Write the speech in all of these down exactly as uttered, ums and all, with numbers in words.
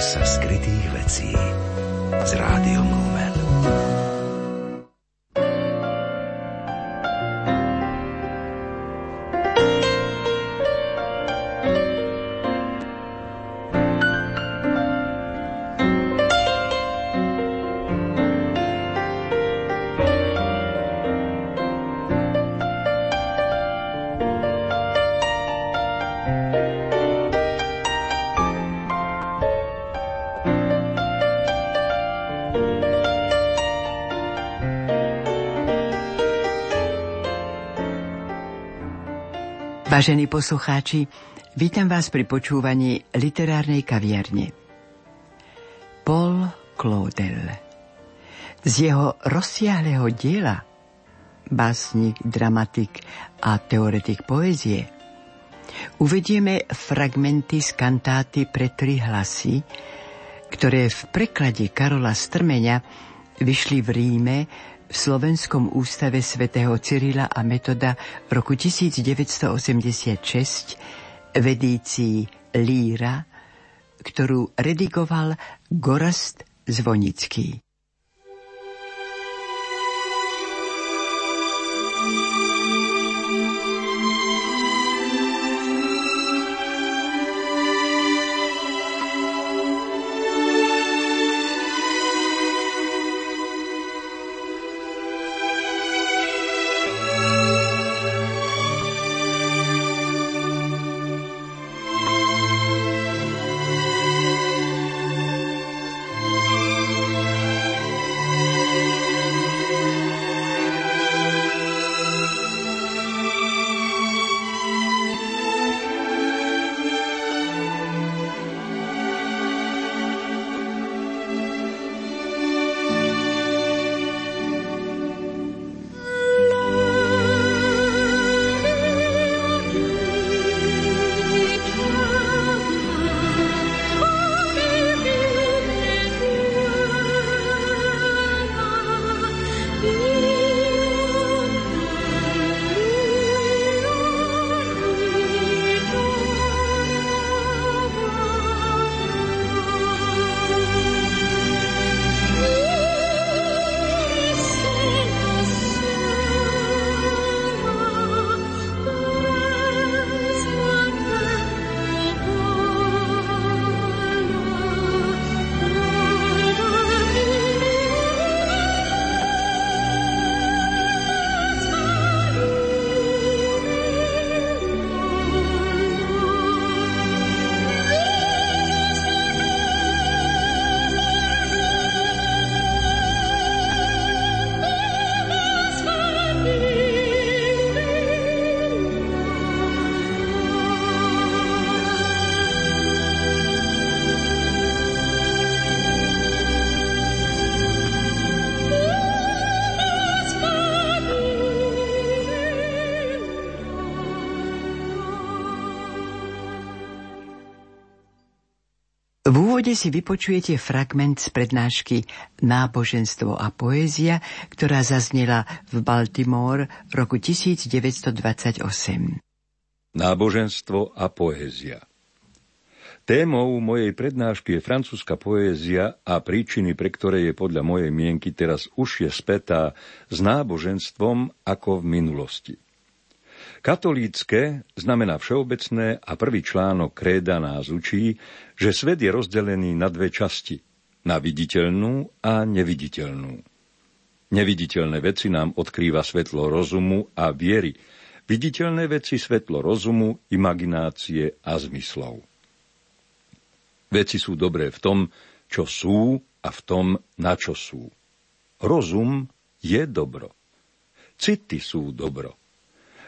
sa skrytých vecí s Rádiom Lumen. Vážení poslucháči, vítam vás pri počúvaní literárnej kaviarne. Paul Claudel. Z jeho rozsiahleho diela, básnik, dramatik a teoretik poézie, uvedieme fragmenty z kantáty pre tri hlasy, ktoré v preklade Karola Strmeňa vyšli v Ríme v Slovenskom ústave svätého Cyrila a Metoda roku devätnásť osemdesiatšesť v edícii Líra, ktorú redigoval Gorast Zvonický. V úvode si vypočujete fragment z prednášky Náboženstvo a poézia, ktorá zaznela v Baltimore roku devätnásť dvadsaťosem. Náboženstvo a poézia. Témou mojej prednášky je francúzska poézia a príčiny, pre ktoré je podľa mojej mienky teraz už je spätá s náboženstvom ako v minulosti. Katolícke znamená všeobecné a prvý článok kréda nás učí, že svet je rozdelený na dve časti, na viditeľnú a neviditeľnú. Neviditeľné veci nám odkrýva svetlo rozumu a viery, viditeľné veci svetlo rozumu, imaginácie a zmyslov. Veci sú dobré v tom, čo sú a v tom, na čo sú. Rozum je dobro. City sú dobro.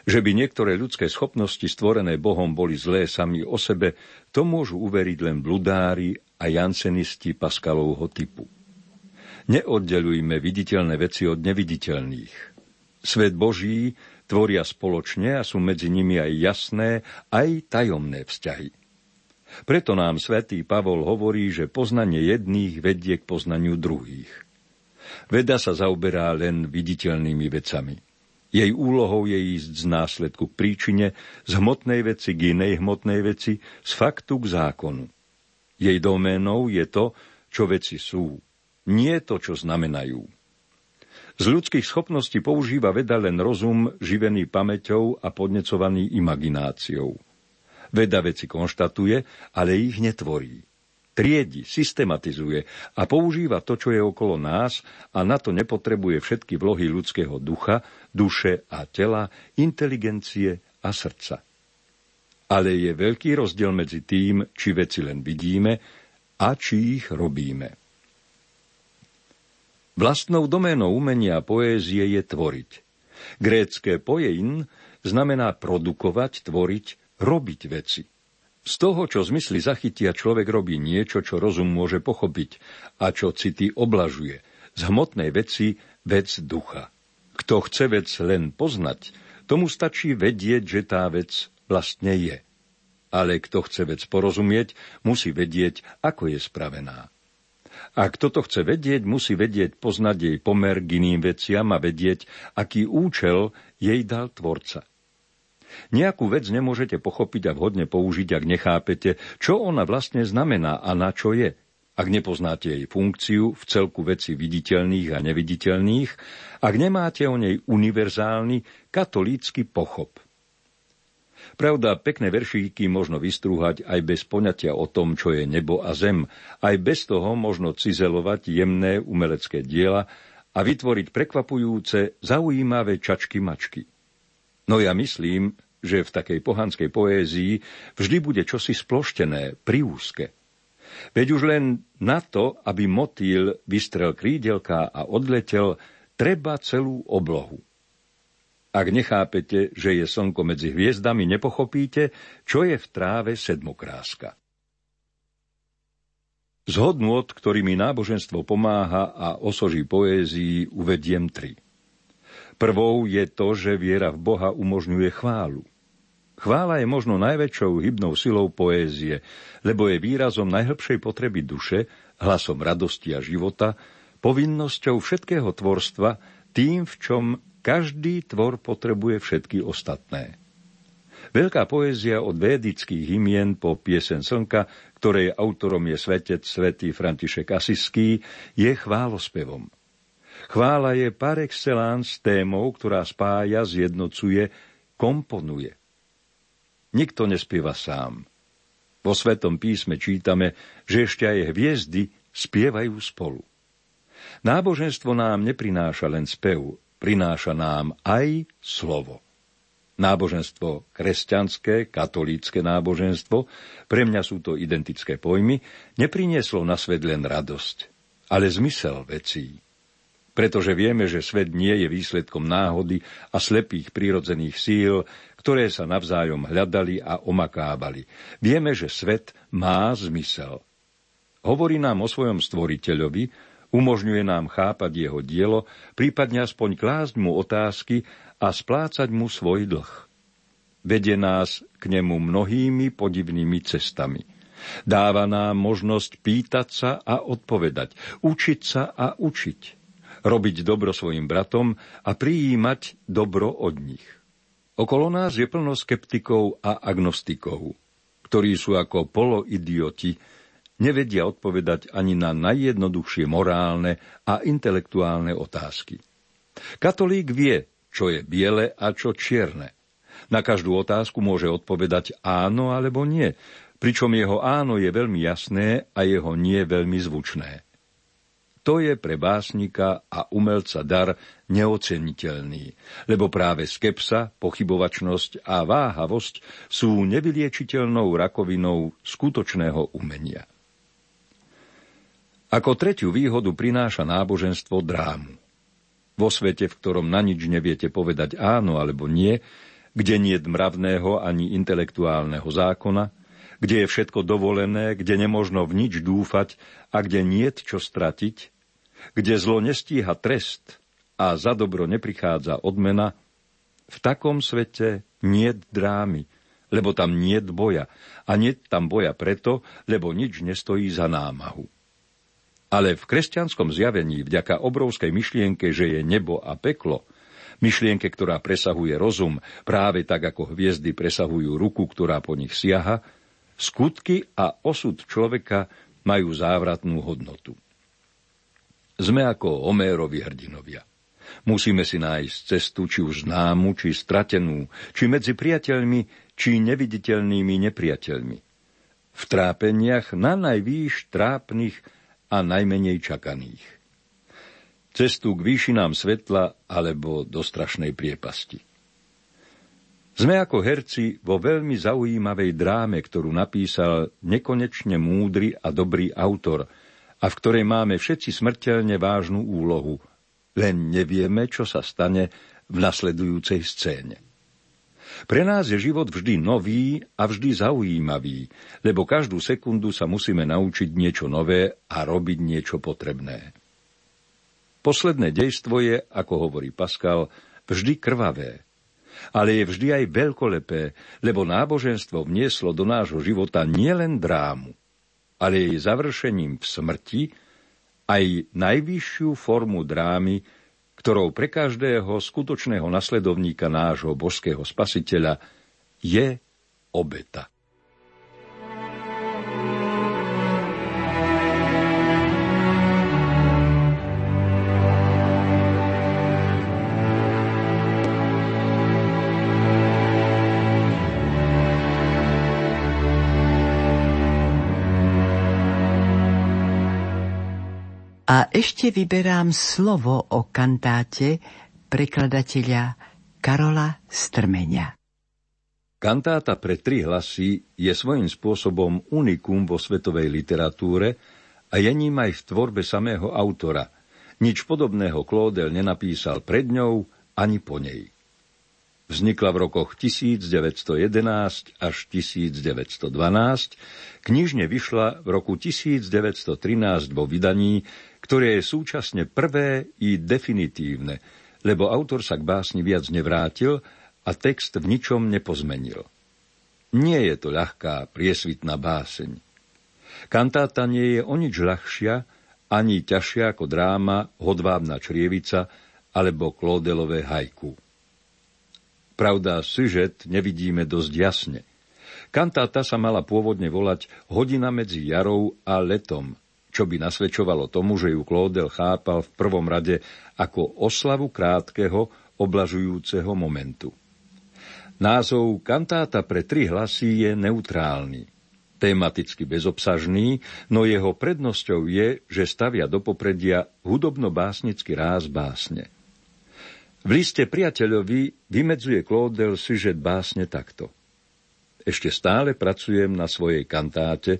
Že by niektoré ľudské schopnosti stvorené Bohom boli zlé sami o sebe, to môžu uveriť len bludári a jansenisti Paskalovho typu. Neoddelujme viditeľné veci od neviditeľných. Svet Boží tvoria spoločne a sú medzi nimi aj jasné, aj tajomné vzťahy. Preto nám svätý Pavol hovorí, že poznanie jedných vedie k poznaniu druhých. Veda sa zaoberá len viditeľnými vecami. Jej úlohou je ísť z následku k príčine, z hmotnej veci k inej hmotnej veci, z faktu k zákonu. Jej doménou je to, čo veci sú, nie to, čo znamenajú. Z ľudských schopností používa veda len rozum, živený pamäťou a podnecovaný imagináciou. Veda veci konštatuje, ale ich netvorí. Triedi, systematizuje a používa to, čo je okolo nás, a na to nepotrebuje všetky vlohy ľudského ducha, duše a tela, inteligencie a srdca. Ale je veľký rozdiel medzi tým, či veci len vidíme a či ich robíme. Vlastnou doménou umenia a poézie je tvoriť. Grécké poiein znamená produkovať, tvoriť, robiť veci. Z toho, čo zmysly zachytia, človek robí niečo, čo rozum môže pochopiť a čo city oblažuje. Z hmotnej veci vec ducha. Kto chce vec len poznať, tomu stačí vedieť, že tá vec vlastne je. Ale kto chce vec porozumieť, musí vedieť, ako je spravená. A kto to chce vedieť, musí vedieť poznať jej pomer k iným veciam a vedieť, aký účel jej dal tvorca. Nejakú vec nemôžete pochopiť a vhodne použiť, ak nechápete, čo ona vlastne znamená a na čo je. Ak nepoznáte jej funkciu v celku veci viditeľných a neviditeľných, ak nemáte o nej univerzálny katolícky pochop. Pravda, pekné veršíky možno vystrúhať aj bez poňatia o tom, čo je nebo a zem. Aj bez toho možno cizelovať jemné umelecké diela a vytvoriť prekvapujúce, zaujímavé čačky mačky. No ja myslím, že v takej pohanskej poézii vždy bude čosi sploštené, priúzke. Veď už len na to, aby motýl vystrel krídelka a odletel, treba celú oblohu. Ak nechápete, že je slnko medzi hviezdami, nepochopíte, čo je v tráve sedmokráska. Z hodnôt, ktorými náboženstvo pomáha a osoží poézii, uvediem tri. Prvou je to, že viera v Boha umožňuje chválu. Chvála je možno najväčšou hybnou silou poézie, lebo je výrazom najhlbšej potreby duše, hlasom radosti a života, povinnosťou všetkého tvorstva, tým, v čom každý tvor potrebuje všetky ostatné. Veľká poézia od védických hymien po Pieseň slnka, ktorej autorom je svätec svätý František Asiský, je chválospevom. Chvála je par excellence témou, ktorá spája, zjednocuje, komponuje. Nikto nespieva sám. Vo Svätom písme čítame, že ešte aj hviezdy spievajú spolu. Náboženstvo nám neprináša len spev, prináša nám aj slovo. Náboženstvo kresťanské, katolícke náboženstvo, pre mňa sú to identické pojmy, neprinieslo na svet len radosť, ale zmysel vecí. Pretože vieme, že svet nie je výsledkom náhody a slepých prírodzených síl, ktoré sa navzájom hľadali a omakávali. Vieme, že svet má zmysel. Hovorí nám o svojom stvoriteľovi, umožňuje nám chápať jeho dielo, prípadne aspoň klásť mu otázky a splácať mu svoj dlh. Vedie nás k nemu mnohými podivnými cestami. Dáva nám možnosť pýtať sa a odpovedať, učiť sa a učiť. Robiť dobro svojim bratom a prijímať dobro od nich. Okolo nás je plno skeptikov a agnostikov, ktorí sú ako poloidioti, nevedia odpovedať ani na najjednoduchšie morálne a intelektuálne otázky. Katolík vie, čo je biele a čo čierne. Na každú otázku môže odpovedať áno alebo nie, pričom jeho áno je veľmi jasné a jeho nie veľmi zvučné. To je pre básnika a umelca dar neoceniteľný, lebo práve skepsa, pochybovačnosť a váhavosť sú nevyliečiteľnou rakovinou skutočného umenia. Ako tretiu výhodu prináša náboženstvo drámu. Vo svete, v ktorom na nič neviete povedať áno alebo nie, kde nie je mravného ani intelektuálneho zákona, kde je všetko dovolené, kde nemožno v nič dúfať a kde niet čo stratiť, kde zlo nestíha trest a za dobro neprichádza odmena, v takom svete niet drámy, lebo tam niet boja. A niet tam boja preto, lebo nič nestojí za námahu. Ale v kresťanskom zjavení, vďaka obrovskej myšlienke, že je nebo a peklo, myšlienke, ktorá presahuje rozum, práve tak, ako hviezdy presahujú ruku, ktorá po nich siaha, Skutky a osud človeka majú závratnú hodnotu. Sme ako Homérovi hrdinovia. Musíme si nájsť cestu, či už známu, či stratenú, či medzi priateľmi, či neviditeľnými nepriateľmi. V trápeniach na najvýš trápnych a najmenej čakaných. Cestu k výšinám svetla alebo do strašnej priepasti. Sme ako herci vo veľmi zaujímavej dráme, ktorú napísal nekonečne múdry a dobrý autor a v ktorej máme všetci smrteľne vážnu úlohu. Len nevieme, čo sa stane v nasledujúcej scéne. Pre nás je život vždy nový a vždy zaujímavý, lebo každú sekundu sa musíme naučiť niečo nové a robiť niečo potrebné. Posledné dejstvo je, ako hovorí Pascal, vždy krvavé. Ale je vždy aj veľkolepé, lebo náboženstvo vnieslo do nášho života nielen drámu, ale jej završením v smrti aj najvyššiu formu drámy, ktorou pre každého skutočného nasledovníka nášho božského spasiteľa je obeta. A ešte vyberám slovo o kantáte prekladateľa Karola Strmeňa. Kantáta pre tri hlasy je svojím spôsobom unikum vo svetovej literatúre a je ním aj v tvorbe samého autora. Nič podobného Claudel nenapísal pred ňou ani po nej. Vznikla v rokoch tisíc deväťsto jedenásť až tisíc deväťsto dvanásť, knižne vyšla v roku tisíc deväťsto trinásť vo vydaní, ktoré je súčasne prvé i definitívne, lebo autor sa k básni viac nevrátil a text v ničom nepozmenil. Nie je to ľahká, priesvitná báseň. Kantáta nie je o nič ľahšia, ani ťažšia ako dráma Hodvábna črievica alebo Claudelové haiku. Pravda, sužet nevidíme dosť jasne. Kantáta sa mala pôvodne volať Hodina medzi jarou a letom, čo by nasvedčovalo tomu, že ju Claudel chápal v prvom rade ako oslavu krátkeho, oblažujúceho momentu. Názov Kantáta pre tri hlasy je neutrálny, tematicky bezobsažný, no jeho prednosťou je, že stavia do popredia hudobno-básnický ráz básne. V liste priateľovi vymedzuje Claudel sužet básne takto. Ešte stále pracujem na svojej kantáte,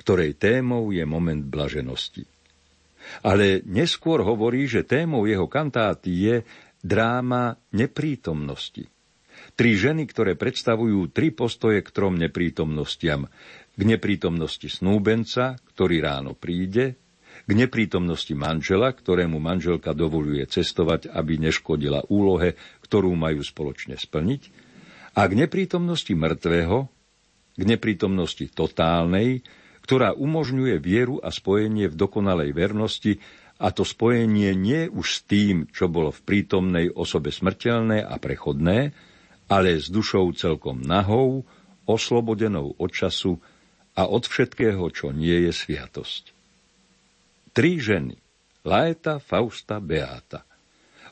ktorej témou je moment blaženosti. Ale neskôr hovorí, že témou jeho kantáty je dráma neprítomnosti. Tri ženy, ktoré predstavujú tri postoje k trom neprítomnostiam. K neprítomnosti snúbenca, ktorý ráno príde, k neprítomnosti manžela, ktorému manželka dovoluje cestovať, aby neškodila úlohe, ktorú majú spoločne splniť, a k neprítomnosti mŕtvého, k neprítomnosti totálnej, ktorá umožňuje vieru a spojenie v dokonalej vernosti, a to spojenie nie už s tým, čo bolo v prítomnej osobe smrteľné a prechodné, ale s dušou celkom nahou, oslobodenou od času a od všetkého, čo nie je sviatosť. Tri ženy, Laeta, Fausta, Beáta,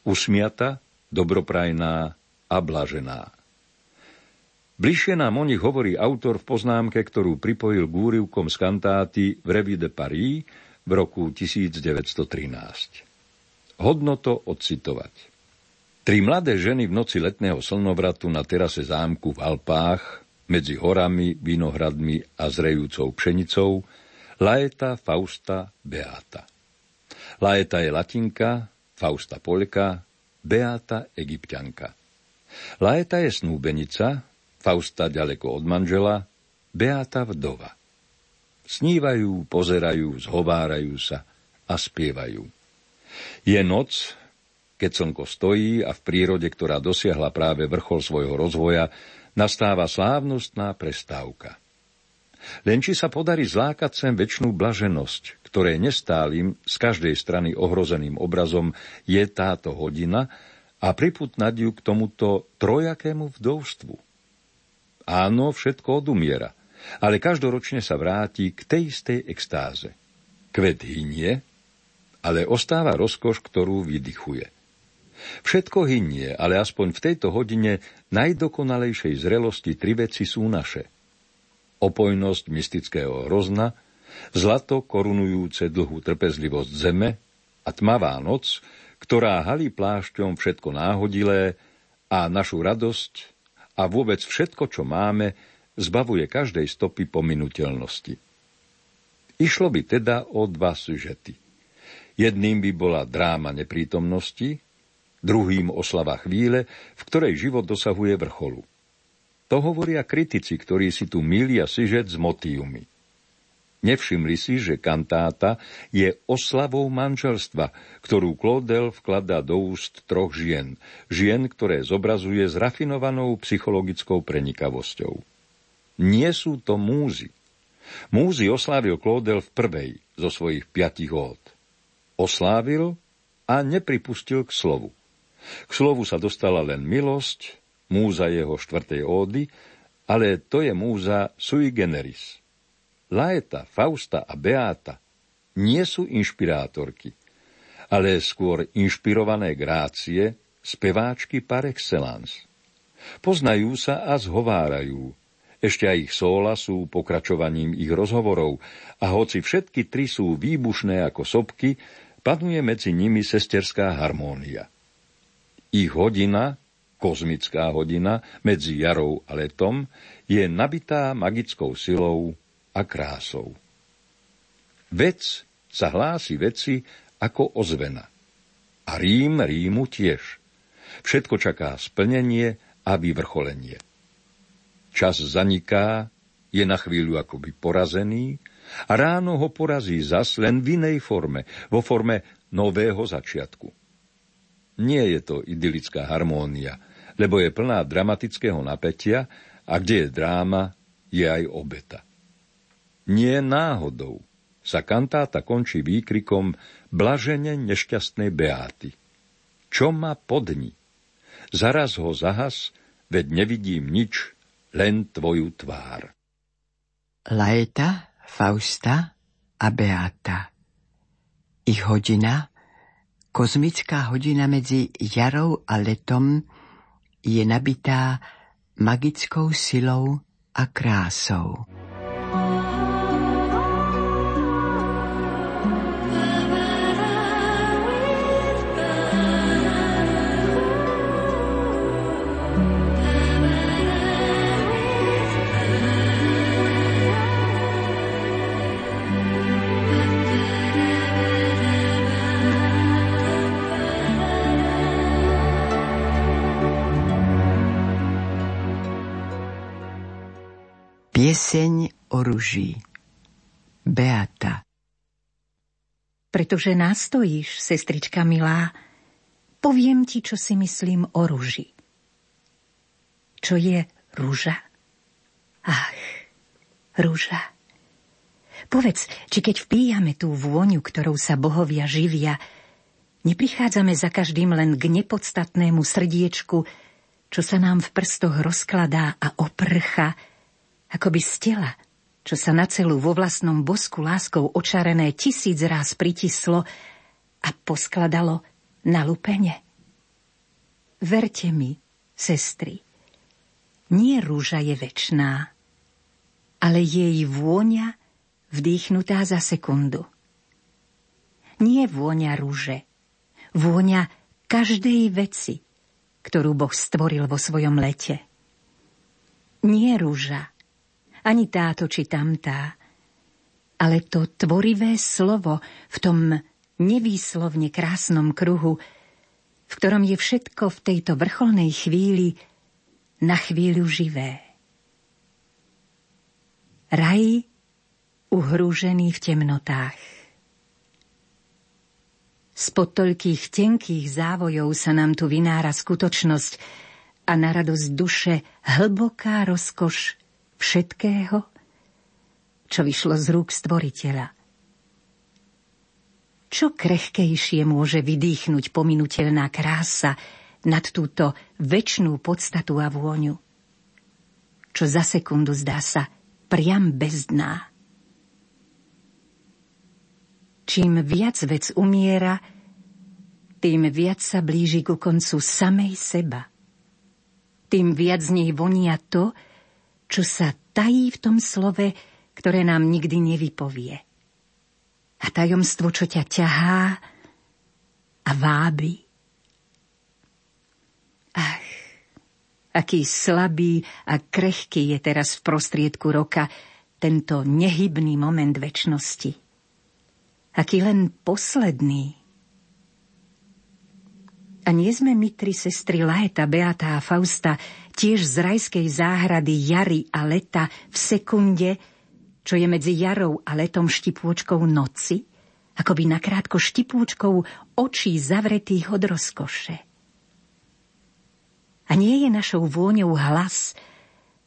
usmiata, dobroprajná a blažená. Bližšie nám o nich hovorí autor v poznámke, ktorú pripojil k úryvkom z kantáty v Revue de Paris v roku tisíc deväťsto trinásť. Hodno to odcitovať. Tri mladé ženy v noci letného slnovratu na terase zámku v Alpách, medzi horami, vinohradmi a zrejúcou pšenicou, Laeta, Fausta, Beáta. Laeta je latinka, Fausta Poľka, Beáta Egypťanka. Laeta je snúbenica, Fausta ďaleko od manžela, Beáta vdova. Snívajú, pozerajú, zhovárajú sa a spievajú. Je noc, keď slnko stojí a v prírode, ktorá dosiahla práve vrchol svojho rozvoja, nastáva slávnostná prestávka. Len či sa podarí zlákať sem večnú blaženosť, ktoré nestálym z každej strany ohrozeným obrazom je táto hodina a priputnať ju k tomuto trojakému vdovstvu. Áno, všetko odumiera, ale každoročne sa vráti k tej istej extáze. Kvet hynie, ale ostáva rozkoš, ktorú vydychuje. Všetko hynie, ale aspoň v tejto hodine najdokonalejšej zrelosti tri veci sú naše. Opojnosť mystického hrozna, zlato korunujúce dlhú trpezlivosť zeme a tmavá noc, ktorá halí plášťom všetko náhodilé a našu radosť a vôbec všetko, čo máme, zbavuje každej stopy pominuteľnosti. Išlo by teda o dva sužety. Jedným by bola dráma neprítomnosti, druhým oslava chvíle, v ktorej život dosahuje vrcholu. To hovoria kritici, ktorí si tu milia sižet s motivmi. Nevšimli si, že kantáta je oslavou manželstva, ktorú Claudel vkladá do úst troch žien. Žien, ktoré zobrazuje s rafinovanou psychologickou prenikavosťou. Nie sú to múzy. Múzy oslávil Claudel v prvej zo svojich piatich ód. Oslávil a nepripustil k slovu. K slovu sa dostala len milosť, múza jeho štvrtej ódy, ale to je múza sui generis. Laeta, Fausta a Beáta nie sú inšpirátorky, ale skôr inšpirované grácie, speváčky par excellence. Poznajú sa a zhovárajú. Ešte aj ich sóla sú pokračovaním ich rozhovorov a hoci všetky tri sú výbušné ako sopky, panuje medzi nimi sesterská harmónia. Ich hodina, kozmická hodina, medzi jarou a letom, je nabitá magickou silou a krásou. Vec sa hlási veci ako ozvena. A Rím Rímu tiež. Všetko čaká splnenie a vyvrcholenie. Čas zaniká, je na chvíľu akoby porazený a ráno ho porazí zas len v inej forme, vo forme nového začiatku. Nie je to idylická harmónia, lebo je plná dramatického napätia a kde je dráma, je aj obeta. Nie náhodou sa kantáta končí výkrikom blažene nešťastnej Beáty. Čo ma podni? Zaraz ho zahas, veď nevidím nič, len tvoju tvár. Laeta, Fausta a Beáta. Ich hodina, kozmická hodina medzi jarou a letom, je nabitá magickou silou a krásou. Pieseň o ruží. Beata. Pretože nástojíš, sestrička milá, poviem ti, čo si myslím o ruži. Čo je ruža? Ach, ruža. Povedz, či keď vpíjame tú vôňu, ktorou sa bohovia živia, neprichádzame za každým len k nepodstatnému srdiečku, čo sa nám v prstoch rozkladá a oprcha, akoby z tela, čo sa na celú vo vlastnom bosku láskou očarené tisíc ráz pritislo a poskladalo na lupene. Verte mi, sestry, nie rúža je večná, ale jej vôňa vdýchnutá za sekundu. Nie vôňa rúže, vôňa každej veci, ktorú Boh stvoril vo svojom lete. Nie rúža, ani táto či tamtá, ale to tvorivé slovo v tom nevýslovne krásnom kruhu, v ktorom je všetko v tejto vrcholnej chvíli na chvíľu živé. Raj uhrúžený v temnotách. Spod toľkých tenkých závojov sa nám tu vynára skutočnosť a na radosť duše hlboká rozkoš všetkého, čo vyšlo z rúk Stvoriteľa. Čo krehkejšie môže vydýchnuť pominuteľná krása nad túto večnú podstatu a vôňu, čo za sekundu zdá sa priam bez dna. Čím viac vec umiera, tým viac sa blíži ku koncu samej seba. Tým viac z nej vonia to, čo sa tají v tom slove, ktoré nám nikdy nevypovie. A tajomstvo, čo ťa ťahá a vábi. Ach, aký slabý a krehký je teraz v prostriedku roka tento nehybný moment večnosti. Aký len posledný. A nie sme my tri sestry Laeta, Beata a Fausta tiež z rajskej záhrady jary a leta v sekunde, čo je medzi jarou a letom štipôčkou noci, akoby nakrátko štipôčkou očí zavretých od rozkoše. A nie je našou vôňou hlas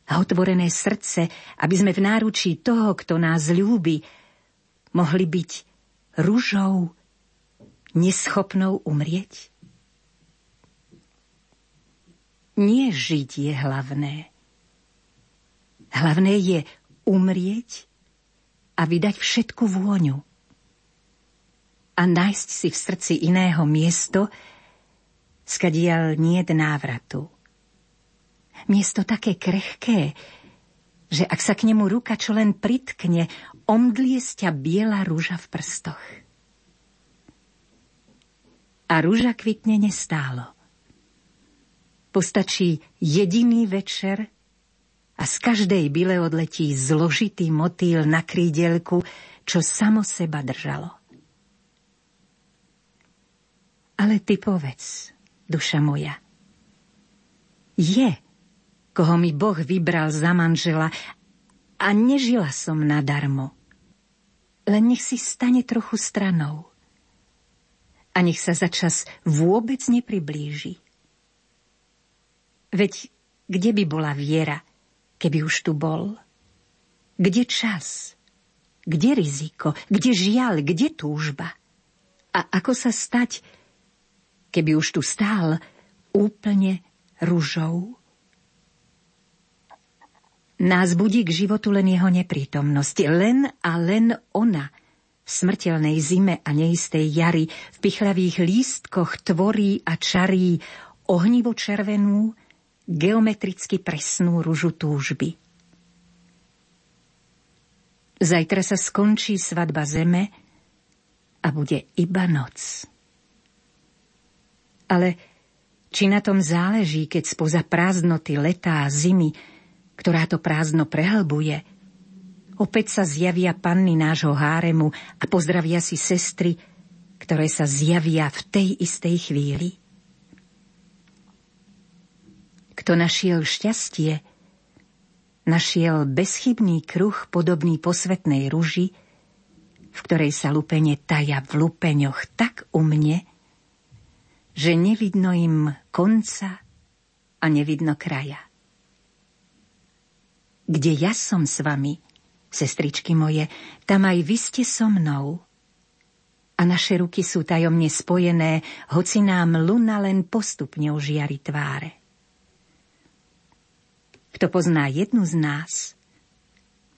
a otvorené srdce, aby sme v náručí toho, kto nás ľúbi, mohli byť ružou neschopnou umrieť? Nie žiť je hlavné. Hlavné je umrieť a vydať všetku vôňu. A nájsť si v srdci iného miesto, skadiaľ niet návratu. Miesto také krehké, že ak sa k nemu ruka čo len pritkne, omdlie z ťa biela rúža v prstoch. A rúža kvitne nestálo. Postačí jediný večer a z každej byle odletí zložitý motýl na krídelku, čo samo seba držalo. Ale ty povedz, duša moja, je, koho mi Boh vybral za manžela a nežila som nadarmo. Len nech si stane trochu stranou a nech sa za čas vôbec nepriblíži. Veď kde by bola viera, keby už tu bol? Kde čas? Kde riziko? Kde žiaľ? Kde túžba? A ako sa stať, keby už tu stál úplne ružou? Nás budí k životu len jeho neprítomnosť. Len a len ona v smrteľnej zime a neistej jari v pichľavých lístkoch tvorí a čarí ohnivo červenú, geometricky presnú ružu túžby. Zajtra sa skončí svadba zeme a bude iba noc. Ale či na tom záleží, keď spoza prázdnoty leta a zimy, ktorá to prázdno prehlbuje, opäť sa zjavia panny nášho háremu a pozdravia si sestry, ktoré sa zjavia v tej istej chvíli? Kto našiel šťastie, našiel bezchybný kruh podobný posvetnej ruži, v ktorej sa lupenie taja v lupeňoch tak umne, že nevidno im konca a nevidno kraja. Kde ja som s vami, sestričky moje, tam aj vy ste so mnou. A naše ruky sú tajomne spojené, hoci nám luna len postupne ožiari tváre. Kto pozná jednu z nás,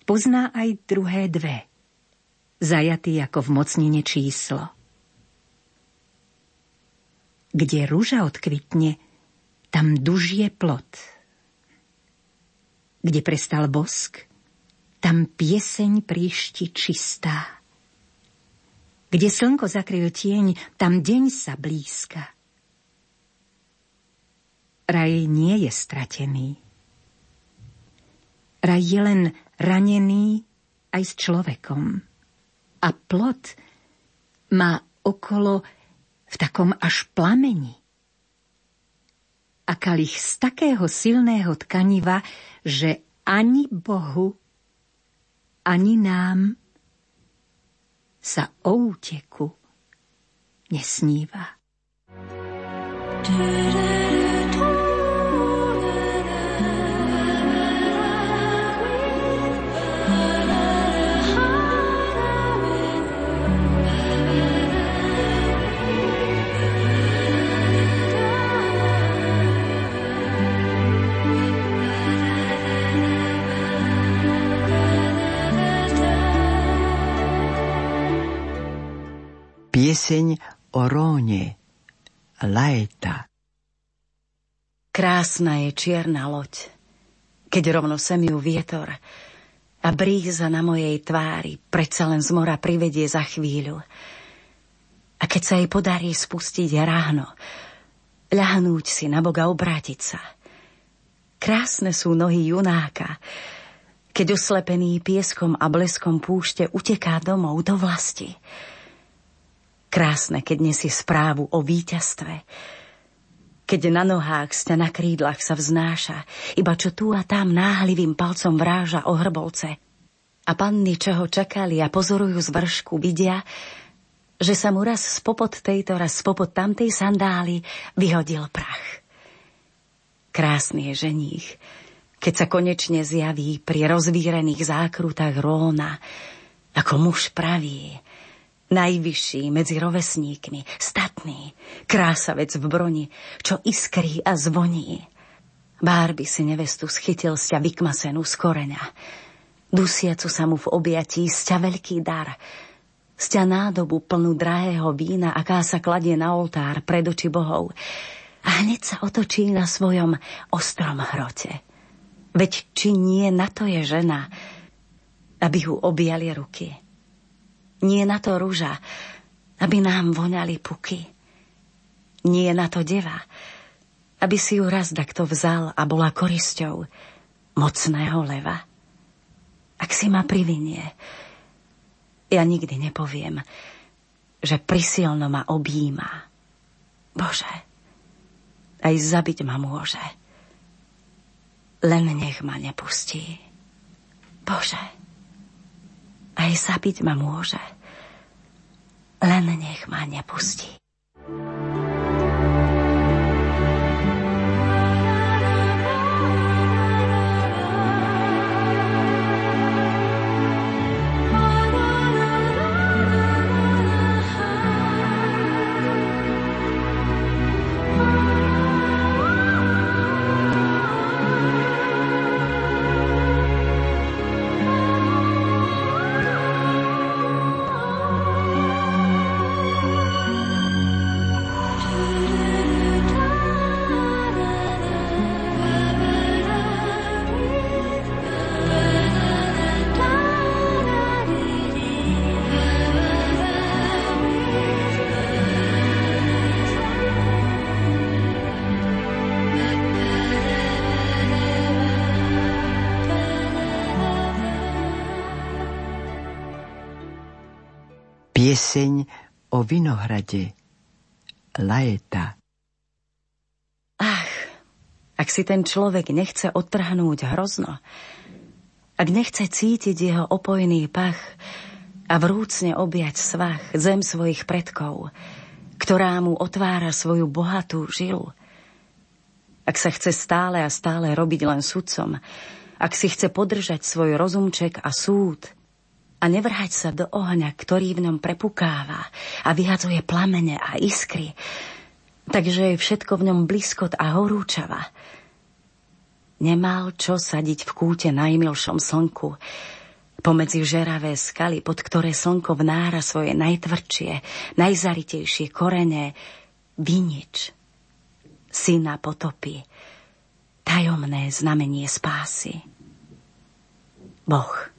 pozná aj druhé dve, zajatý ako v mocnine číslo. Kde ruža odkvitne, tam dužie plod. Kde prestal bosk, tam pieseň príšti čistá. Kde slnko zakryl tieň, tam deň sa blízka. Raj nie je stratený. Raj je len ranený aj s človekom. A plod má okolo v takom až plameni. A kalich z takého silného tkaniva, že ani Bohu, ani nám sa o úteku nesníva. Thank you. Pieseň o Róne, Laeta. Krásna je čierna loď, keď rovno sem ju vietor a bríza na mojej tvári predsa len z mora privedie za chvíľu. A keď sa jej podarí spustiť ráno, ľahnúť si na Boga, obrátiť sa. Krásne sú nohy junáka, keď oslepený pieskom a bleskom púšte uteká domov do vlasti. Krásne, keď nesie správu o víťazstve, keď na nohách sťa na krídlach sa vznáša, iba čo tu a tam náhlivým palcom vráža o hrbolce. A panny, čo ho čakali a pozorujú z vršku, vidia, že sa mu raz spopod tejto, raz spopod tamtej sandály vyhodil prach. Krásny je ženích, keď sa konečne zjaví pri rozvírených zákrutách Róna, ako muž pravý, najvyšší medzi rovesníkmi, statný, krásavec v broni, čo iskrí a zvoní. Bárby si nevestu schytil sťa vykmasenú z koreňa. Dusiacu sa mu v objatí sťa veľký dar, sťa nádobu plnú drahého vína, aká sa kladie na oltár pred oči bohov. A hneď sa otočí na svojom ostrom hrote. Veď či nie na to je žena, aby ju objali ruky. Nie na to ruža, aby nám voňali puky. Nie na to deva, aby si ju raz takto vzal a bola korisťou mocného leva. Ak si ma privinie, ja nikdy nepoviem, že prisilno ma objíma. Bože, aj zabiť ma môže. Len nech ma nepustí. Bože. Aj zabiť ma môže, len nech ma nepustí. Pieseň o vinohrade, Laeta. Ach, ak si ten človek nechce odtrhnúť hrozno, ak nechce cítiť jeho opojný pach a vrúcne objať svah zem svojich predkov, ktorá mu otvára svoju bohatú žilu, ak sa chce stále a stále robiť len sudcom, ak si chce podržať svoj rozumček a súd, a nevrhať sa do ohňa, ktorý v ňom prepukáva a vyhadzuje plamene a iskry, takže je všetko v ňom blízkot a horúčava. Nemal čo sadiť v kúte najmilšom slnku, pomedzi žeravé skaly, pod ktoré slnko vnára svoje najtvrdšie, najzaritejšie korene, vinič, syna potopy, tajomné znamenie spásy. Boh.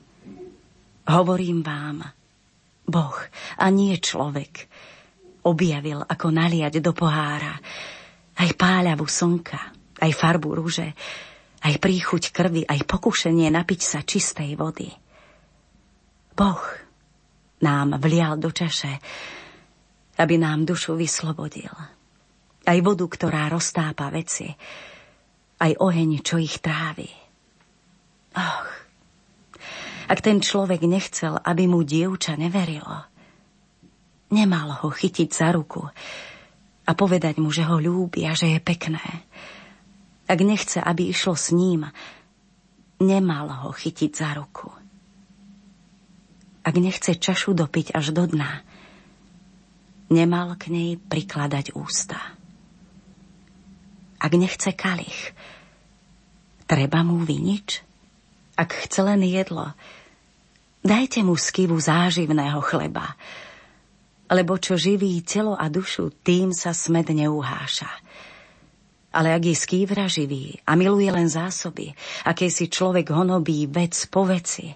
Hovorím vám, Boh, a nie človek, objavil, ako naliať do pohára aj páľavu slnka, aj farbu ruže, aj príchuť krvi, aj pokušenie napiť sa čistej vody. Boh nám vlial do čaše, aby nám dušu vyslobodil. Aj vodu, ktorá roztápa veci, aj oheň, čo ich trávi. Och, ak ten človek nechcel, aby mu dievča neverilo, nemal ho chytiť za ruku a povedať mu, že ho ľúbi a že je pekné. Ak nechce, aby išlo s ním, nemal ho chytiť za ruku. Ak nechce čašu dopiť až do dna, nemal k nej prikladať ústa. Ak nechce kalich, treba mu vinič? Ak chce len jedlo, dajte mu skivu záživného chleba. lebo čo živí telo a dušu, tým sa smäd neuháša. Ale ak je skývra živý a miluje len zásoby, aké si človek honobí vec po veci,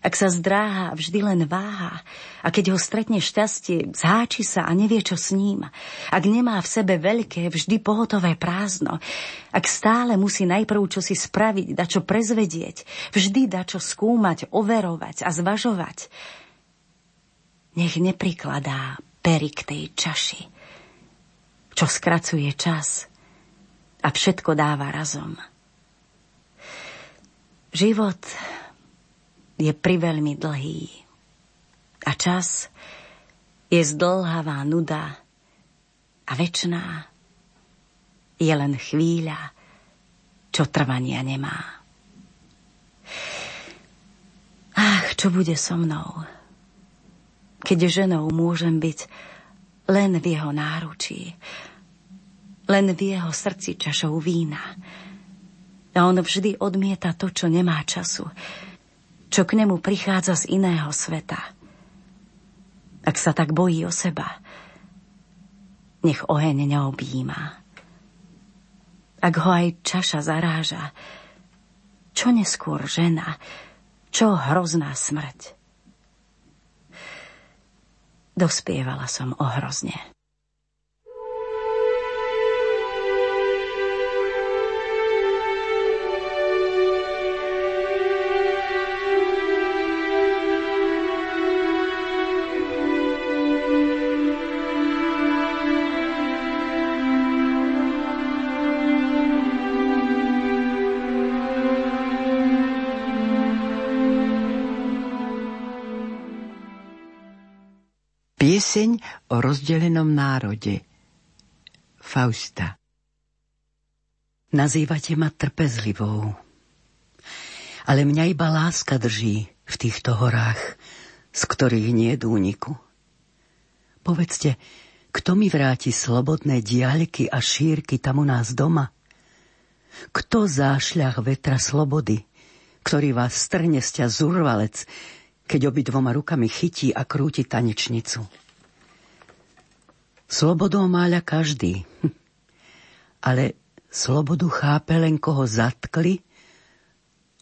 ak sa zdráha, vždy len váha, a keď ho stretne šťastie, zháči sa a nevie, čo s ním, ak nemá v sebe veľké, vždy pohotové prázdno, ak stále musí najprv čo si spraviť, dačo prezvedieť, vždy dačo skúmať, overovať a zvažovať, nech neprikladá pery k tej čaši, čo skracuje čas a všetko dáva razom. Život je priveľmi dlhý a čas je zdlhavá nuda a večná je len chvíľa, čo trvania nemá. Ach, čo bude so mnou, keď ženou môžem byť len v jeho náručí, len v jeho srdci čašou vína. A on vždy odmieta to, čo nemá času, čo k nemu prichádza z iného sveta. Ak sa tak bojí o seba, nech oheň neobjíma. Ak ho aj čaša zaráža, čo neskôr žena, čo hrozná smrť. Dospievala som ohrozne. Pieseň o rozdelenom národe. Fausta. Nazývate ma trpezlivou, ale mňa iba láska drží v týchto horách, z ktorých nie je úniku. Povedzte, kto mi vráti slobodné diaľky a šírky tam u nás doma? Kto zášľah vetra slobody, ktorý vás strhne z ťa zúrvalec, keď obidvoma rukami chytí a krúti tanečnicu? Slobodou máľa každý, ale slobodu chápe len koho zatkli,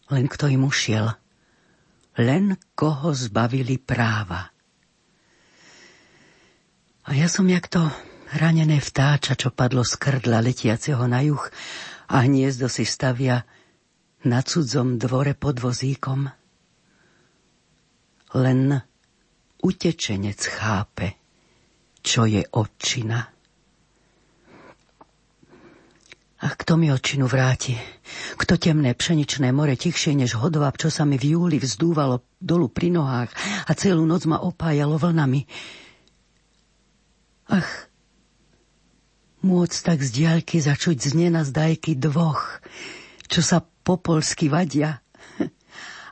len kto im ušiel, len koho zbavili práva. A ja som jak to ranené vtáča, čo padlo z krdla letiaceho na juh a hniezdo si stavia na cudzom dvore pod vozíkom. Len utečenec chápe, čo je otčina. A kto mi otčinu vráti? Kto temné pšeničné more tichšie než hodvab, čo sa mi v júli vzdúvalo dolu pri nohách a celú noc ma opájalo vlnami? Ach, môcť tak z diaľky začuť znenazdajky dvoch, čo sa po polsky vadia,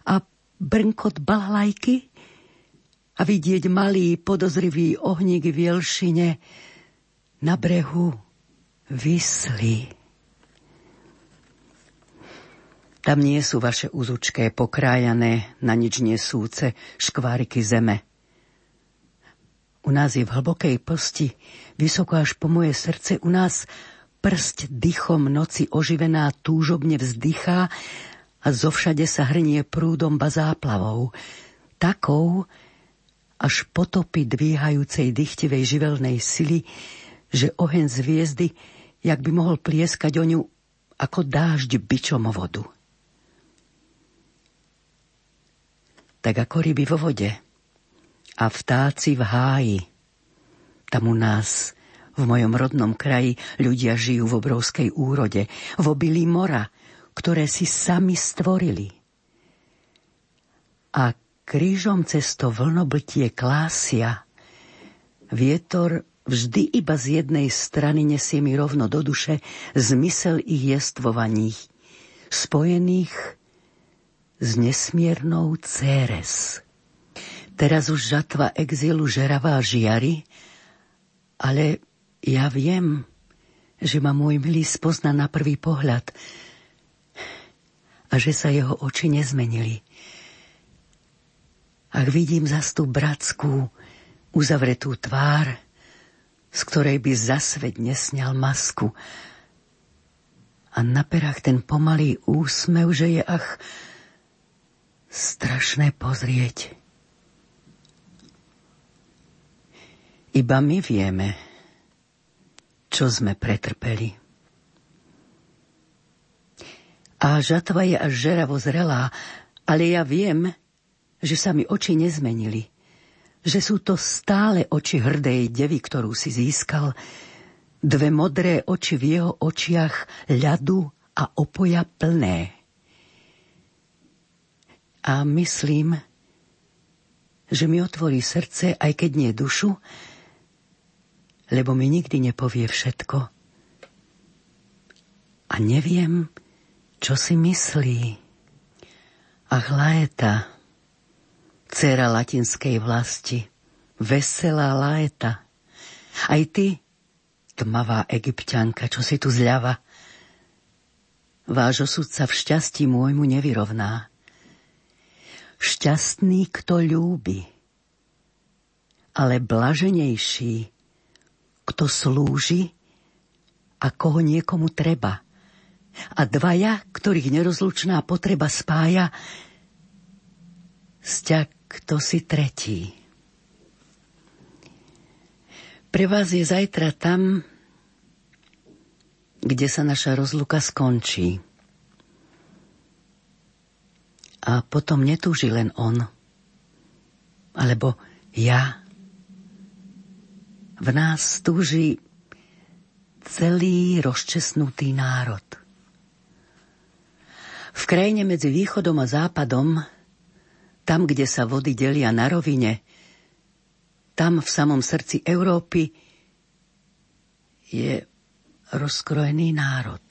a brnkot balalajky a vidieť malý podozrivý ohník v jelšine na brehu Visly. Tam nie sú vaše úzučké, pokrájané, na nič nesúce škváriky zeme. U nás je v hlbokej plsti, vysoko až po moje srdce, u nás prst dychom noci oživená túžobne vzdychá a zovšade sa hrnie prúdom ba záplavou, takou, až potopy dvíhajúcej dychtivej živelnej sily, že oheň z hviezdy, jak by mohol plieskať o ňu ako dážď bičom o vodu. Tak ako ryby vo vode a vtáci v háji, tam u nás, v mojom rodnom kraji, ľudia žijú v obrovskej úrode, v obilí mora, ktoré si sami stvorili. A krížom cez to vlnobltie klásia. Vietor vždy iba z jednej strany nesie mi rovno do duše zmysel ich jestvovaní, spojených s nesmiernou Ceres. Teraz už žatva exilu žeravá žiari, ale ja viem, že ma môj milý spozná na prvý pohľad a že sa jeho oči nezmenili. Ak vidím zas tú bratskú, uzavretú tvár, z ktorej by zasvet nesňal masku. A na perách ten pomalý úsmev, že je ach strašné pozrieť. Iba my vieme, čo sme pretrpeli. A žatva je až žeravo zrelá, ale ja viem, že sa mi oči nezmenili. Že sú to stále oči hrdej devy, ktorú si získal. Dve modré oči v jeho očiach ľadu a opoja plné. A myslím, že mi otvorí srdce, aj keď nie dušu, lebo mi nikdy nepovie všetko. A neviem, čo si myslí. Ach, Laeta, dcéra latinskej vlasti, veselá Laeta, aj ty, tmavá Egypťanka, čo si tu zľava, váš osud sa v šťastí môjmu nevyrovná. Šťastný, kto ľúbi, ale blaženejší, kto slúži a koho niekomu treba. A dvaja, ktorých nerozlučná potreba spája, sťak kto si tretí. Pre vás je zajtra tam, kde sa naša rozluka skončí. A potom netúži len on, alebo ja. V nás túži celý rozčesnutý národ. V krajine medzi východom a západom, tam, kde sa vody delia na rovine, tam v samom srdci Európy je rozkrojený národ.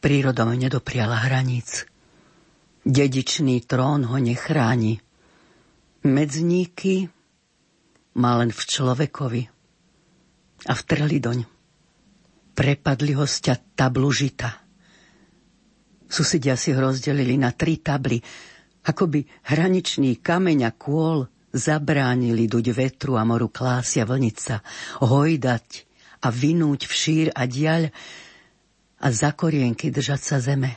Príroda mu nedopriala hraníc. Dedičný trón ho nechráni. Medzníky má len v človekovi a vtrhli doň. Prepadli hostia tablu žita. Susedia si ho rozdelili na tri tably, akoby hraničný kameň a kôl zabránili duť vetru a moru klásia vlnica, hojdať a vinúť všír a diaľ a za korienky držať sa zeme.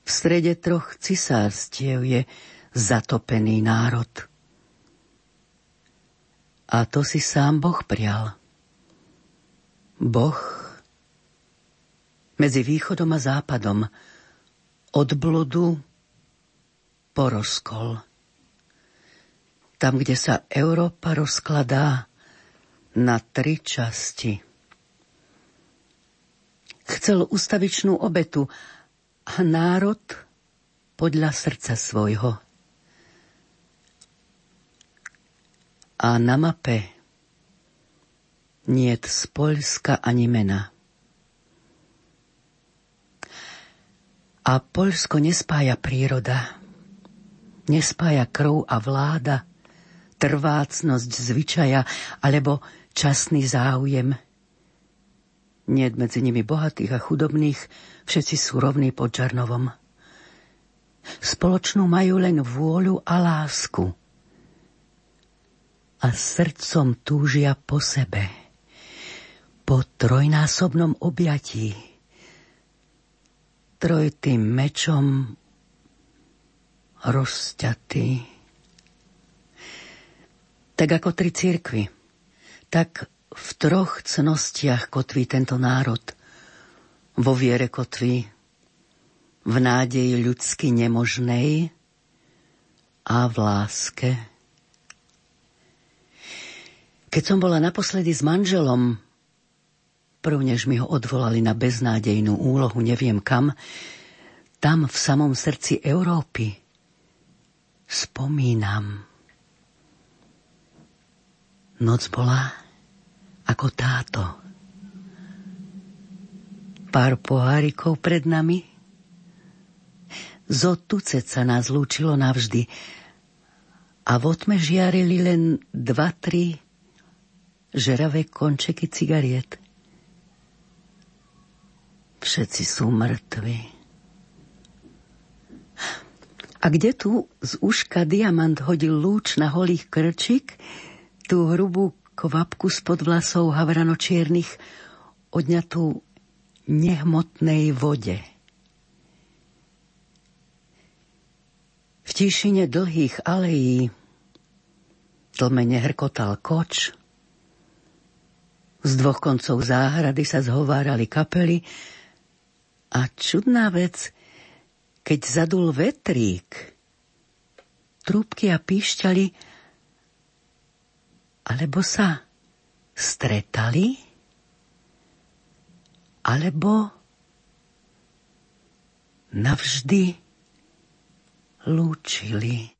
V strede troch cisárstiev je zatopený národ. A to si sám Boh prial. Boh medzi východom a západom od bludu po rozkol. Tam, kde sa Európa rozkladá na tri časti. Chcel ustavičnú obetu a národ podľa srdca svojho. A na mape niet z Poľska ani mena. A Poľsko nespája príroda, nespája krv a vláda, trvácnosť zvyčaja alebo časný záujem. Niet medzi nimi bohatých a chudobných, všetci sú rovní pod žarnovom. Spoločnú majú len vôľu a lásku. A srdcom túžia po sebe. Po trojnásobnom objatí, trojitým mečom rozťatý. Tak ako tri cirkvi, tak v troch cnostiach kotví tento národ. Vo viere kotví, v nádeji ľudsky nemožnej a v láske. Keď som bola naposledy s manželom, prv, než mi ho odvolali na beznádejnú úlohu, neviem kam, tam v samom srdci Európy spomínam. Noc bola ako táto. Pár pohárikov pred nami. Zo tucet sa nás lúčilo navždy a v otme žiarili len dva, tri žeravé končeky cigariet. Všetci sú mŕtvi. A kde tu z uška diamant hodil lúč na holých krčík, tú hrubú kvapku spod vlasov havranočiernych, odňatú nehmotnej vode. V tišine dlhých alejí tlmene hrkotal koč. Z dvoch koncov záhrady sa zhovárali kapely a čudná vec, keď zadul vetrík, trúbky a píšťali, alebo sa stretali, alebo navždy lúčili.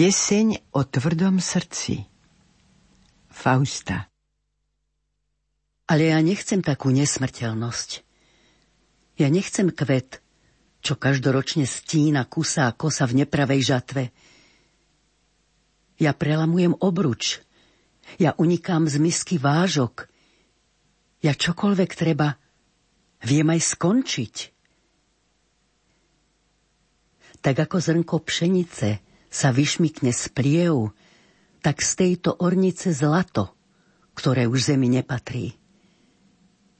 Pieseň o tvrdom srdci. Fausta. Ale ja nechcem takú nesmrteľnosť. Ja nechcem kvet, čo každoročne stína kusá kosa v nepravej žatve. Ja prelamujem obruč. Ja unikám z misky vážok. Ja čokoľvek treba, viem aj skončiť. Tak ako zrnko pšenice sa vyšmykne z pliev, tak z tejto ornice zlato, ktoré už zemi nepatrí.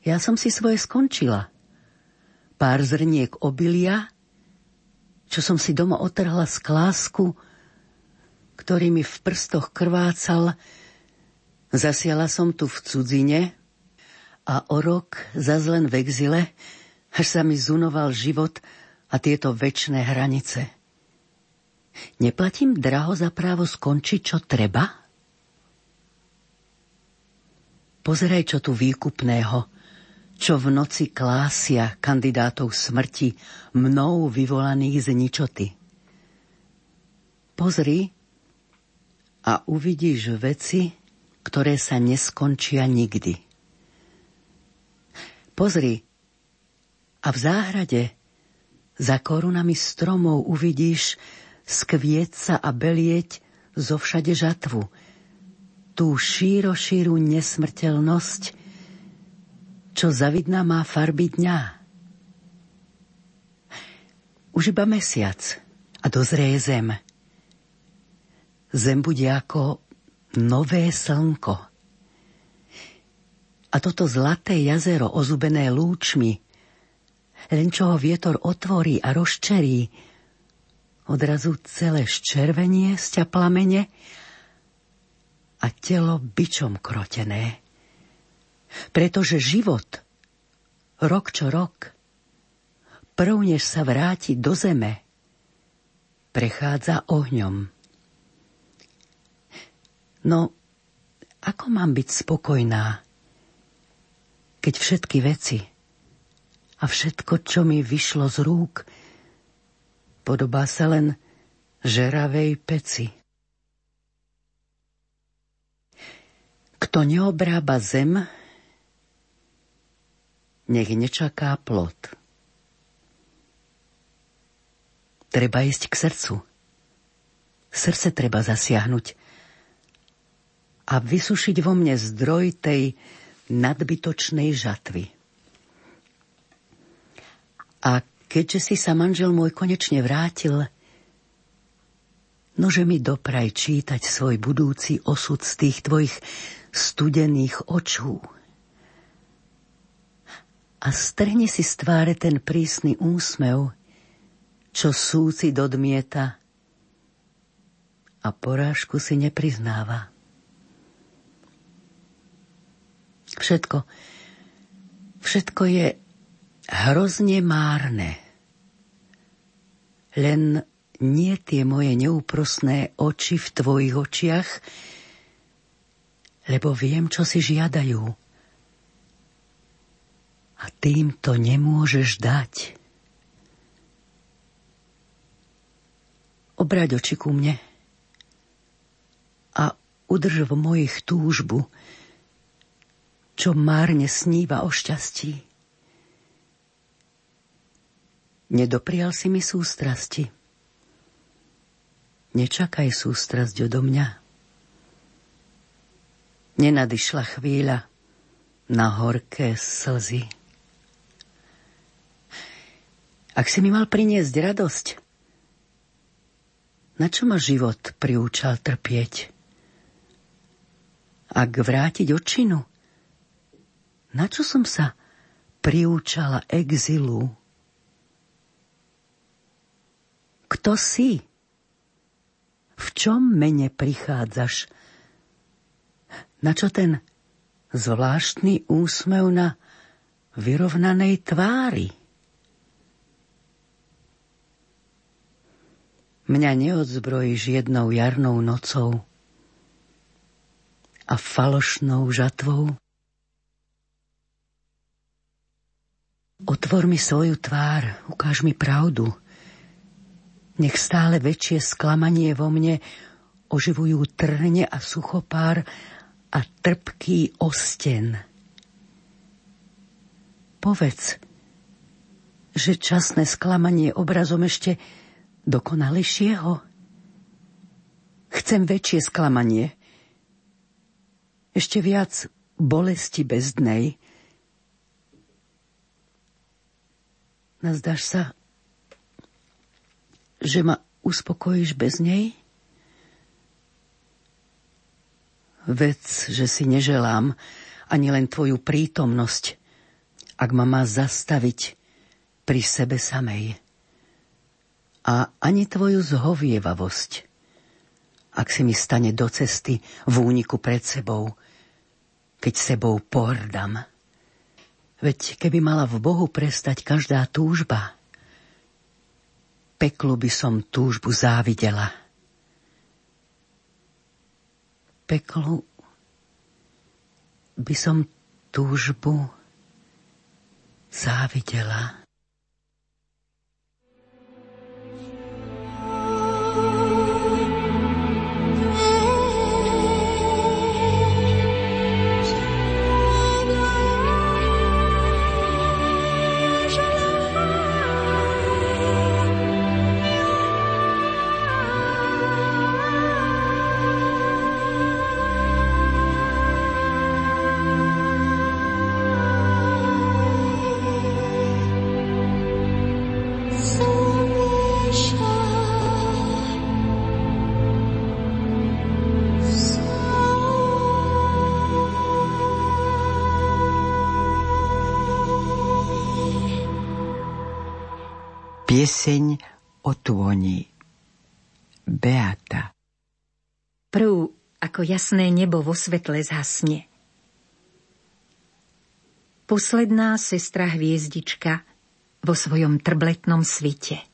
Ja som si svoje skončila. Pár zrniek obilia, čo som si doma otrhla z klásku, ktorý mi v prstoch krvácal, zasiala som tu v cudzine a o rok zas len v exile, až sa mi zunoval život a tieto večné hranice. Neplatím draho za právo skončiť, čo treba? Pozeraj, čo tu výkupného, čo v noci klásia kandidátov smrti, mnou vyvolaných z ničoty. Pozri a uvidíš veci, ktoré sa neskončia nikdy. Pozri a v záhrade za korunami stromov uvidíš skvieť sa a belieť zo všade žatvu, tú šíro šíru nesmrteľnosť, čo zavidná má farby dňa. Už iba mesiac a dozrie zem. Zem bude ako nové slnko. A toto zlaté jazero ozubené lúčmi, len čo ho vietor otvorí a rozčerí, odrazu celé ščervenie sťa plamene a telo bičom krotené. Pretože život, rok čo rok, prv než sa vráti do zeme, prechádza ohňom. No, ako mám byť spokojná, keď všetky veci a všetko, čo mi vyšlo z rúk, podobá sa len žeravej peci? Kto neobrába zem, nech nečaká plod. Treba ísť k srdcu. Srdce treba zasiahnuť a vysušiť vo mne zdroj tej nadbytočnej žatvy. A keďže si sa manžel môj konečne vrátil, nože mi dopraj čítať svoj budúci osud z tých tvojich studených očú. A strhni si z tváre ten prísny úsmev, čo súcit odmieta a porážku si nepriznáva. Všetko, všetko je hrozne márne. Len nie tie moje neúprosné oči v tvojich očiach, lebo viem, čo si žiadajú. A tým to nemôžeš dať. Obráť oči ku mne a udrž v mojich túžbu, čo márne sníva o šťastí. Nedoprial si mi sústrasti. Nečakaj sústrasť odo mňa. Nenadišla chvíľa na horké slzy. Ak si mi mal priniesť radosť, na čo ma život priúčal trpieť? Ak vrátiť odčinu, na čo som sa priúčala exilu? Kto si? V čom mene prichádzaš? Na čo ten zvláštny úsmev na vyrovnanej tvári? Mňa neodzbrojíš jednou jarnou nocou a falošnou žatvou. Otvor mi svoju tvár, ukáž mi pravdu. Nech stále väčšie sklamanie vo mne oživujú trne a suchopár a trpký osten. Povedz, že časné sklamanie obrazom ešte dokonalejšieho. Chcem väčšie sklamanie, ešte viac bolesti bezdnej. Nazdáš sa, že ma uspokojíš bez nej? Vec, že si neželám ani len tvoju prítomnosť, ak ma má zastaviť pri sebe samej. A ani tvoju zhovievavosť, ak si mi stane do cesty v úniku pred sebou, keď sebou pohrdam. Veď keby mala v Bohu prestať každá túžba, peklu by som túžbu závidela. Peklu by som túžbu závidela. Pieseň o tôni. Beata. Prv, ako jasné nebo vo svetle zhasne. Posledná sestra hviezdička vo svojom trbletnom svite.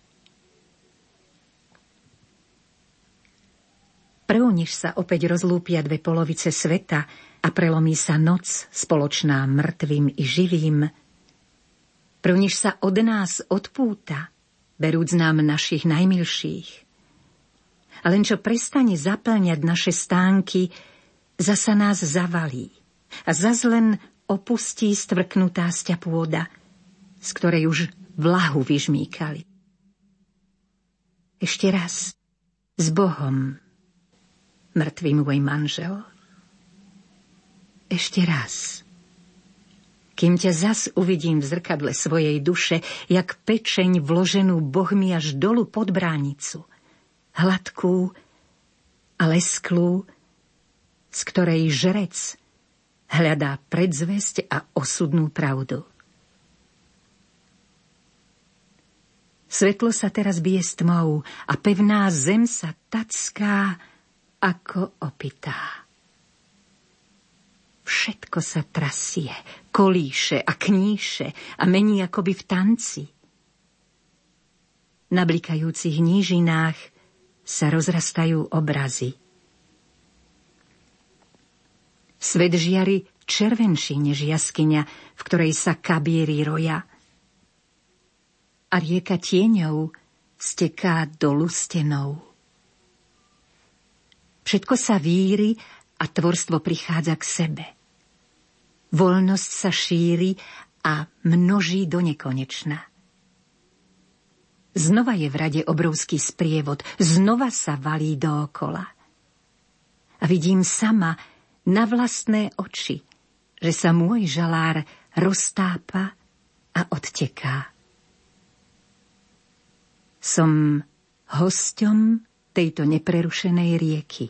Prv, než sa opäť rozlúpia dve polovice sveta a prelomí sa noc spoločná mŕtvým i živým, prv, než sa od nás odpúta, berúc nám našich najmilších, a len čo prestane zaplňať naše stánky, zasa nás zavalí a zas len opustí stvrknutá sťapôda, z ktorej už vlahu vyžmíkali. Ešte raz, s Bohom, mŕtvý môj manžel. Ešte raz, kým ťa zas uvidím v zrkadle svojej duše, jak pečeň vloženú Bohmi až dolu pod bránicu, hladkú a lesklú, z ktorej žrec hľadá predzvesť a osudnú pravdu. Svetlo sa teraz bije s tmou a pevná zem sa tacká ako opitá. Všetko sa trasie, kolíše a kníše a mení akoby v tanci. Na blikajúcich nížinách sa rozrastajú obrazy. Svet žiari červenší než jaskyňa, v ktorej sa kabíri roja. A rieka tieňov steká dolu stenou. Všetko sa víri a tvorstvo prichádza k sebe. Voľnosť sa šíri a množí do nekonečna. Znova je v rade obrovský sprievod, znova sa valí dookola. A vidím sama na vlastné oči, že sa môj žalár roztápa a odteká. Som hosťom tejto neprerušenej rieky.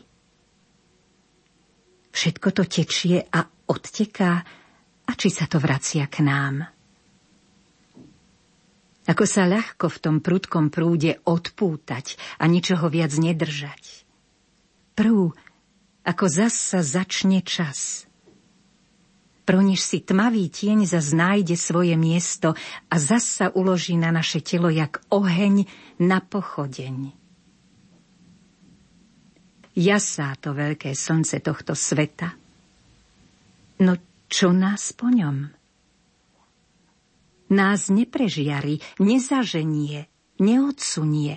Všetko to tečie a odteká, a či sa to vracia k nám. Ako sa ľahko v tom prudkom prúde odpútať a ničoho viac nedržať. Prv, ako zas sa začne čas. Prv, než si tmavý tieň zas nájde svoje miesto a zas sa uloží na naše telo jak oheň na pochodeň. Jasá to veľké slnce tohto sveta. No čo nás po ňom? Nás neprežiari, nezaženie, neodsunie.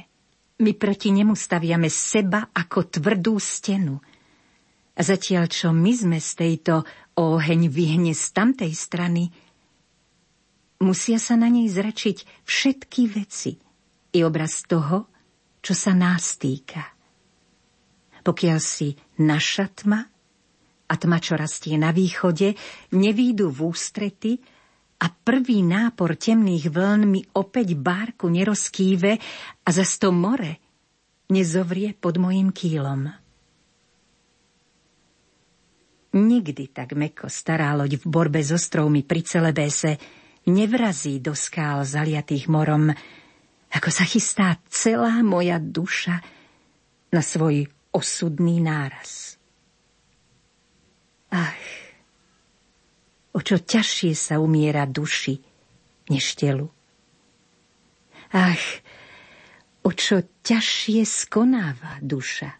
My proti nemu staviame seba ako tvrdú stenu. A zatiaľ, čo my sme z tejto oheň vyhne z tamtej strany, musia sa na nej zrečiť všetky veci i obraz toho, čo sa nás týka. Pokiaľ si naša tma a tma, čo rastie na východe, nevídu v ústrety, a prvý nápor temných vln mi opäť bárku nerozkýve a zas to more nezovrie pod mojim kýlom. Nikdy tak mäkko stará loď v borbe so ostrovmi pri Celebése nevrazí do skál zaliatých morom, ako sa chystá celá moja duša na svoj osudný náraz. Ach, o čo ťažšie sa umiera duši, než telu. Ach, o čo ťažšie skonáva duša.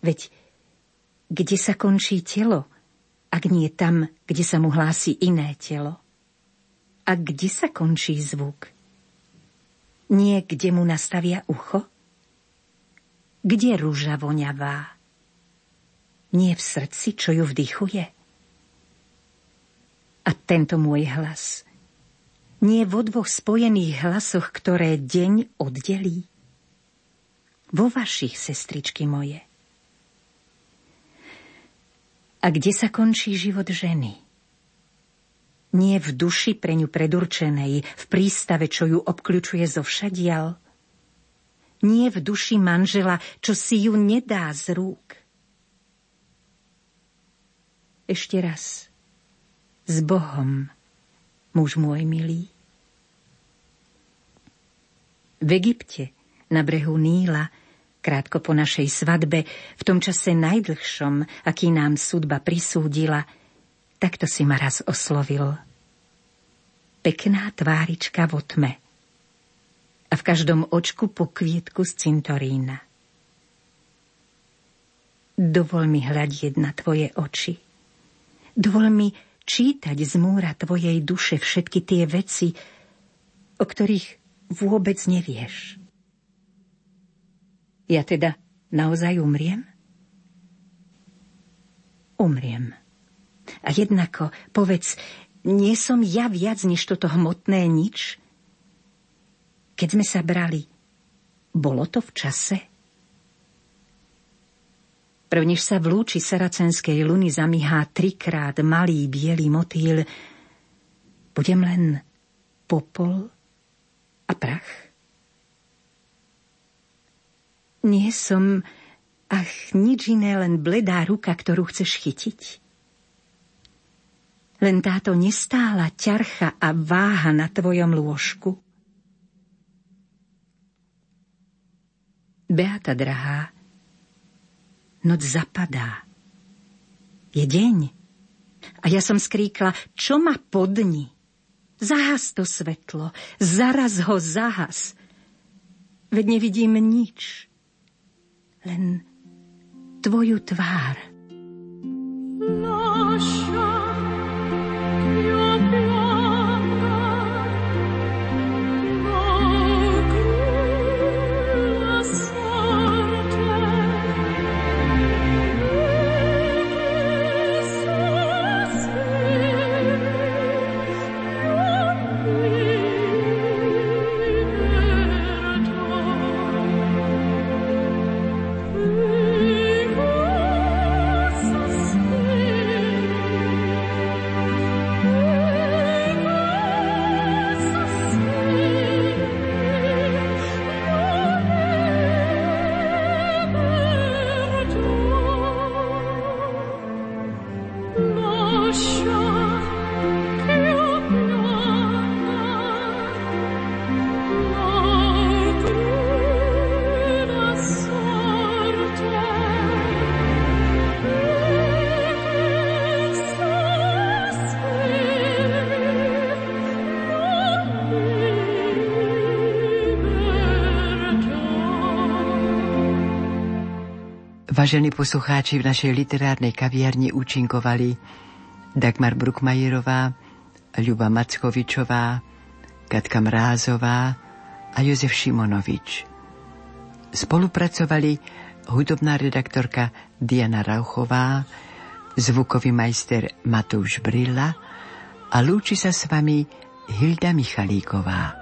Veď, kde sa končí telo, ak nie tam, kde sa mu hlási iné telo? A kde sa končí zvuk? Nie, kde mu nastavia ucho? Kde ruža voňavá? Nie v srdci, čo ju vdychuje? A tento môj hlas. Nie vo dvoch spojených hlasoch, ktoré deň oddelí. Vo vašich, sestričky moje. A kde sa končí život ženy? Nie v duši pre ňu predurčenej, v prístave, čo ju obkľučuje zo všadial. Nie v duši manžela, čo si ju nedá z rúk. Ešte raz. S Bohom, muž môj milý. V Egypte, na brehu Níla, krátko po našej svadbe, v tom čase najdlhšom, aký nám sudba prisúdila, takto si ma raz oslovil. Pekná tvárička vo tme a v každom očku po kvietku z cintorína. Dovol mi hľadieť na tvoje oči. Dovol mi čítať z múra tvojej duše všetky tie veci, o ktorých vôbec nevieš. Ja teda naozaj umriem? Umriem. A jednako, povedz, nie som ja viac než toto hmotné nič? Keď sme sa brali, bolo to v čase? Prvnež sa v lúči saracenskej luny zamihá trikrát malý biely motýl, budem len popol a prach? Nie som, ach, nič iné, len bledá ruka, ktorú chceš chytiť. Len táto nestála ťarcha a váha na tvojom lôžku. Beata drahá, noc zapadá. Je deň. A ja som skríkla, čo ma podni? Zahas to svetlo, zaraz ho zahas. Veď nevidím nič. Len tvoju tvár. Naša Vážení poslucháči, v našej literárnej kaviarni účinkovali Dagmar Bruchmajerová, Ľuba Mackovičová, Katka Mrázová a Jozef Šimonovič. Spolupracovali hudobná redaktorka Diana Rauchová, zvukový majster Matúš Brila a lúči sa s vami Hilda Michalíková.